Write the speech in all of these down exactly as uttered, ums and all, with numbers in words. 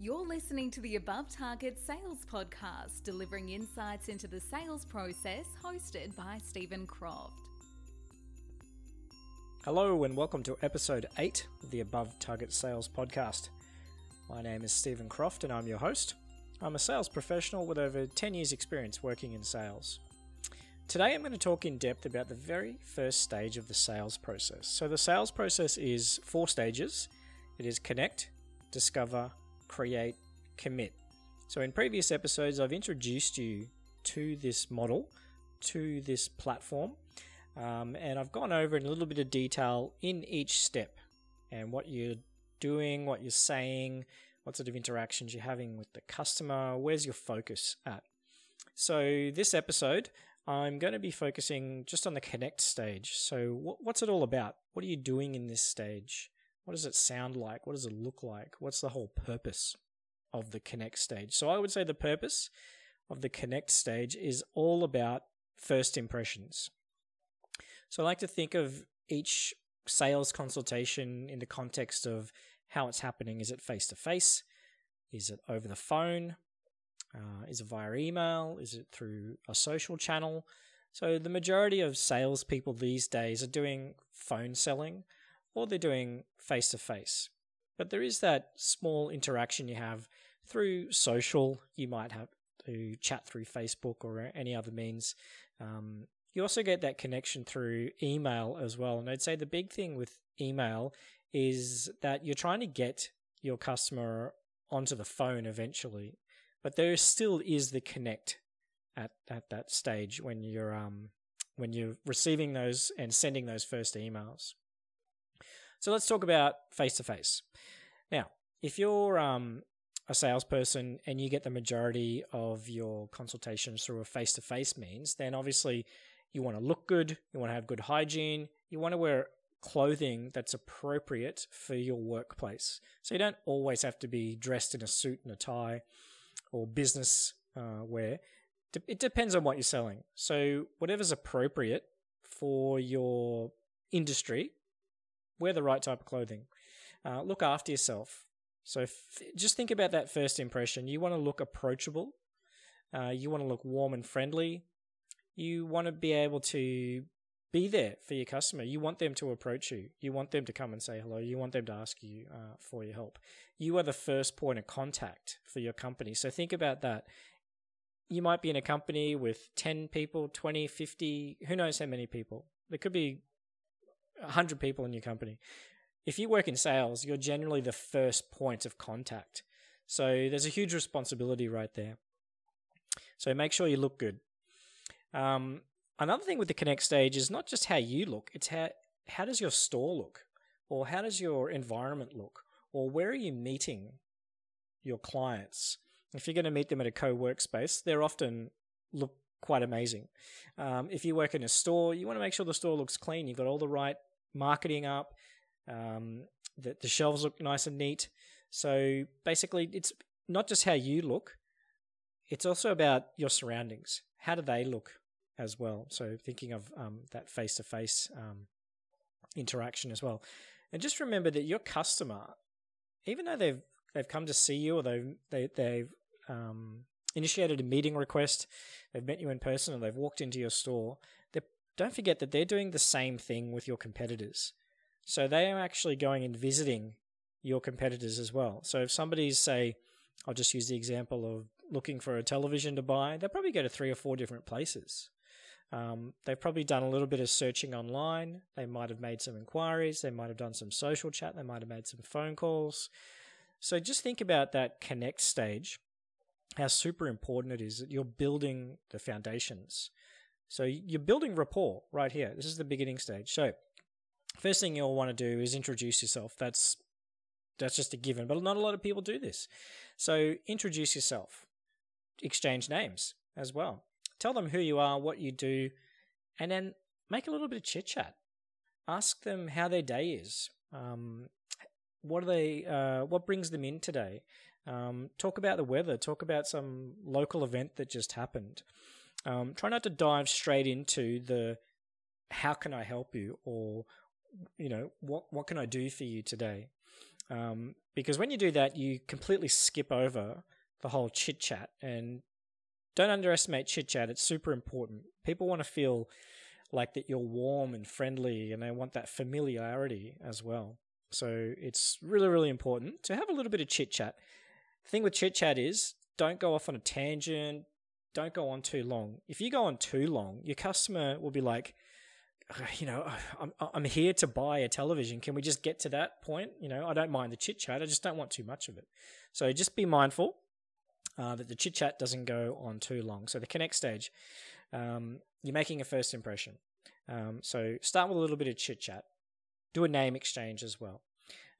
You're listening to the Above Target Sales Podcast, delivering insights into the sales process, hosted by Stephen Croft. Hello and welcome to episode eight of the Above Target Sales Podcast. My name is Stephen Croft and I'm your host. I'm a sales professional with over ten years experience working in sales. Today I'm going to talk in depth about the very first stage of the sales process. So the sales process is four stages. It is connect, discover, create, commit. So in previous episodes, I've introduced you to this model, to this platform, um, and I've gone over in a little bit of detail in each step and what you're doing, what you're saying, what sort of interactions you're having with the customer, where's your focus at. So this episode, I'm going to be focusing just on the connect stage. So what's it all about? What are you doing in this stage? What does it sound like? What does it look like? What's the whole purpose of the connect stage? So I would say the purpose of the connect stage is all about first impressions. So I like to think of each sales consultation in the context of how it's happening. Is it face-to-face? Is it over the phone? Uh, is it via email? Is it through a social channel? So the majority of salespeople these days are doing phone selling, or they're doing face-to-face. But there is that small interaction you have through social. You might have to chat through Facebook or any other means. Um, you also get that connection through email as well. And I'd say the big thing with email is that you're trying to get your customer onto the phone eventually, but there still is the connect at, at that stage when you're, um, when you're receiving those and sending those first emails. So let's talk about face-to-face. Now, if you're um, a salesperson and you get the majority of your consultations through a face-to-face means, then obviously you want to look good, you want to have good hygiene, you want to wear clothing that's appropriate for your workplace. So you don't always have to be dressed in a suit and a tie or business uh, wear. It depends on what you're selling. So whatever's appropriate for your industry, wear the right type of clothing. Uh, look after yourself. So f- just think about that first impression. You want to look approachable. Uh, you want to look warm and friendly. You want to be able to be there for your customer. You want them to approach you. You want them to come and say hello. You want them to ask you uh, for your help. You are the first point of contact for your company. So think about that. You might be in a company with ten people, twenty, fifty, who knows how many people. There could be one hundred people in your company. If you work in sales, you're generally the first point of contact. So there's a huge responsibility right there. So make sure you look good. Um, another thing with the connect stage is not just how you look, it's how, how does your store look? Or how does your environment look? Or where are you meeting your clients? If you're going to meet them at a co-work space, they're often look quite amazing. Um, if you work in a store, you want to make sure the store looks clean. You've got all the right marketing up, um, that the shelves look nice and neat. So basically, it's not just how you look, it's also about your surroundings. How do they look as well? So thinking of um, that face-to-face um, interaction as well. And just remember that your customer, even though they've they've come to see you or they've, they, they've um, initiated a meeting request, they've met you in person and they've walked into your store, They don't forget that they're doing the same thing with your competitors. So they are actually going and visiting your competitors as well. So if somebody's, say, I'll just use the example of looking for a television to buy, they'll probably go to three or four different places. Um, they've probably done a little bit of searching online. They might have made some inquiries. They might have done some social chat. They might have made some phone calls. So just think about that connect stage, how super important it is that you're building the foundations. So you're building rapport right here. This is the beginning stage. So first thing you'll want to do is introduce yourself. That's that's just a given, but not a lot of people do this. So introduce yourself. Exchange names as well. Tell them who you are, what you do, and then make a little bit of chit-chat. Ask them how their day is. Um, What are they? Uh, what brings them in today? Um, talk about the weather. Talk about some local event that just happened. Um, try not to dive straight into the "How can I help you?" or you know, "What what can I do for you today?" Um, because when you do that, you completely skip over the whole chit chat, and don't underestimate chit chat. It's super important. People want to feel like that you're warm and friendly, and they want that familiarity as well. So it's really, really important to have a little bit of chit chat. The thing with chit chat is don't go off on a tangent. Don't go on too long. If you go on too long, your customer will be like, you know, I'm I'm here to buy a television. Can we just get to that point? You know, I don't mind the chit chat. I just don't want too much of it. So just be mindful uh, that the chit chat doesn't go on too long. So the connect stage, um, you're making a first impression. Um, so start with a little bit of chit chat. Do a name exchange as well.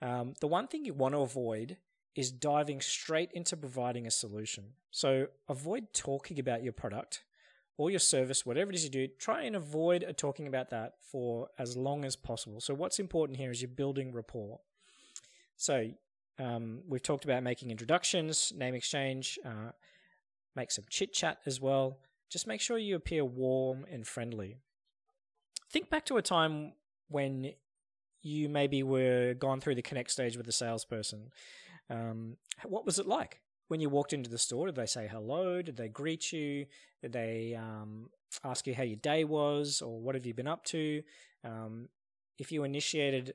Um, the one thing you want to avoid is diving straight into providing a solution. So avoid talking about your product or your service, whatever it is you do. Try and avoid talking about that for as long as possible. So what's important here is you're building rapport. So um, we've talked about making introductions, name exchange, uh, make some chit chat as well. Just make sure you appear warm and friendly. Think back to a time when you maybe were gone through the connect stage with a salesperson. Um, what was it like? When you walked into the store, did they say hello? Did they greet you? Did they um, ask you how your day was or what have you been up to? Um, if you initiated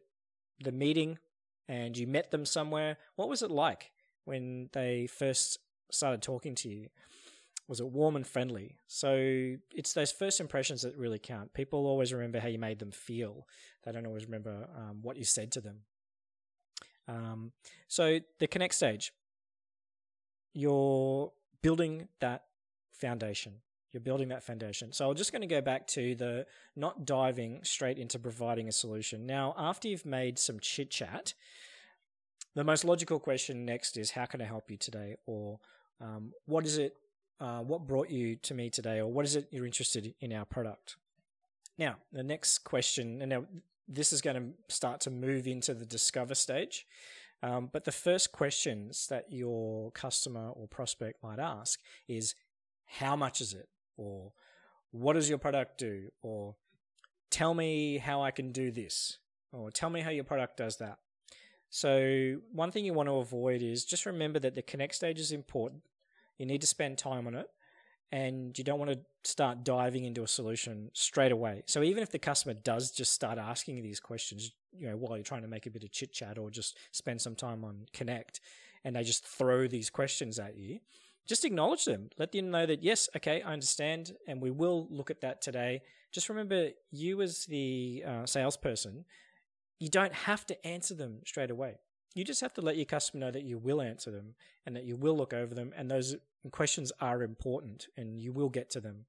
the meeting and you met them somewhere, what was it like when they first started talking to you? Was it warm and friendly? So it's those first impressions that really count. People always remember how you made them feel. They don't always remember um, what you said to them. Um, so the connect stage. You're building that foundation. You're building that foundation. So I'm just going to go back to the not diving straight into providing a solution. Now, after you've made some chit chat, the most logical question next is, how can I help you today? Or um, what is it, uh, what brought you to me today? Or what is it you're interested in our product? Now, the next question, and now this is going to start to move into the discover stage. Um, but the first questions that your customer or prospect might ask is, how much is it? Or what does your product do? Or tell me how I can do this? Or tell me how your product does that? So one thing you want to avoid is just remember that the connect stage is important. You need to spend time on it, and you don't want to start diving into a solution straight away. So even if the customer does just start asking you these questions, you know, while you're trying to make a bit of chit chat or just spend some time on connect, and they just throw these questions at you, just acknowledge them. Let them know that, yes, okay, I understand, and we will look at that today. Just remember, you as the uh, salesperson, you don't have to answer them straight away. You just have to let your customer know that you will answer them and that you will look over them, and those questions are important and you will get to them.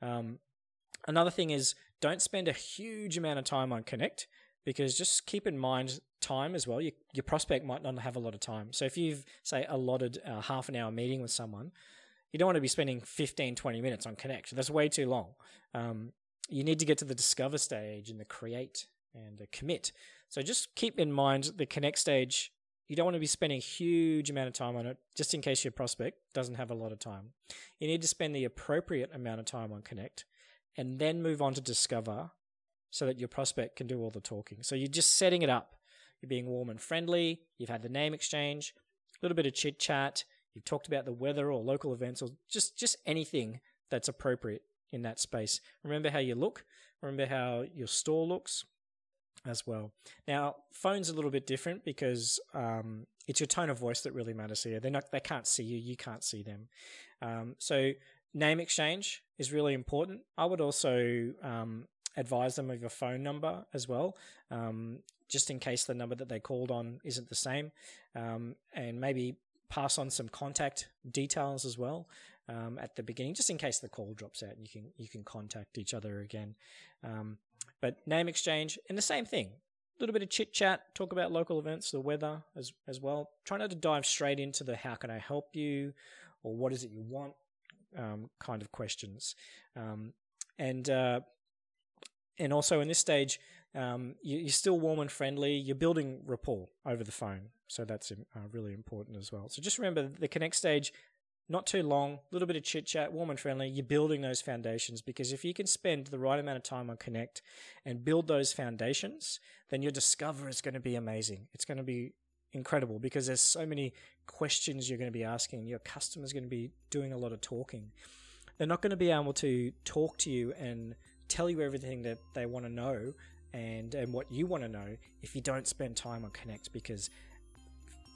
Um, another thing is, don't spend a huge amount of time on connect, because just keep in mind time as well. Your, your prospect might not have a lot of time. So if you've, say, allotted a half an hour meeting with someone, you don't want to be spending fifteen, twenty minutes on connect. That's way too long. Um, you need to get to the discover stage and the create and the commit. So just keep in mind the connect stage. You don't want to be spending a huge amount of time on it, just in case your prospect doesn't have a lot of time. You need to spend the appropriate amount of time on connect, and then move on to discover so that your prospect can do all the talking. So you're just setting it up. You're being warm and friendly. You've had the name exchange, a little bit of chit chat. You've talked about the weather or local events, or just, just anything that's appropriate in that space. Remember how you look. Remember how your store looks as well. Now, phone's a little bit different, because um, it's your tone of voice that really matters here. They're not, they can't see you. You can't see them. Um, so name exchange is really important. I would also um, advise them of your phone number as well, um, just in case the number that they called on isn't the same, um, and maybe pass on some contact details as well um, at the beginning, just in case the call drops out and you can you can contact each other again. Um, but name exchange, and the same thing, a little bit of chit chat, talk about local events, the weather as as well. Try not to dive straight into the how can I help you or what is it you want um, kind of questions, um, and uh, and also in this stage, um, you, you're still warm and friendly. You're building rapport over the phone, so that's uh, really important as well. So just remember the connect stage, not too long, a little bit of chit chat, warm and friendly. You're building those foundations, because if you can spend the right amount of time on connect and build those foundations, then your discover is going to be amazing. It's going to be incredible, because there's so many questions you're going to be asking. Your customer's going to be doing a lot of talking. They're not going to be able to talk to you and tell you everything that they want to know and, and what you want to know if you don't spend time on Connect, because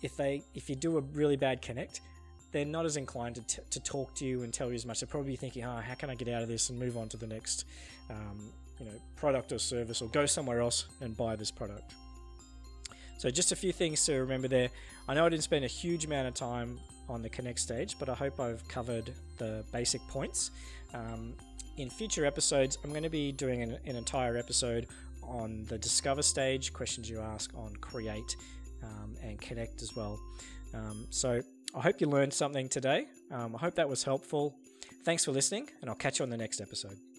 if they if you do a really bad Connect, they're not as inclined to, t- to talk to you and tell you as much. They're probably thinking, oh, how can I get out of this and move on to the next um, you know, product or service, or go somewhere else and buy this product. So just a few things to remember there. I know I didn't spend a huge amount of time on the Connect stage, but I hope I've covered the basic points. Um, in future episodes, I'm going to be doing an, an entire episode on the Discover stage, questions you ask on Create um, and Connect as well. Um, so I hope you learned something today. Um, I hope that was helpful. Thanks for listening, and I'll catch you on the next episode.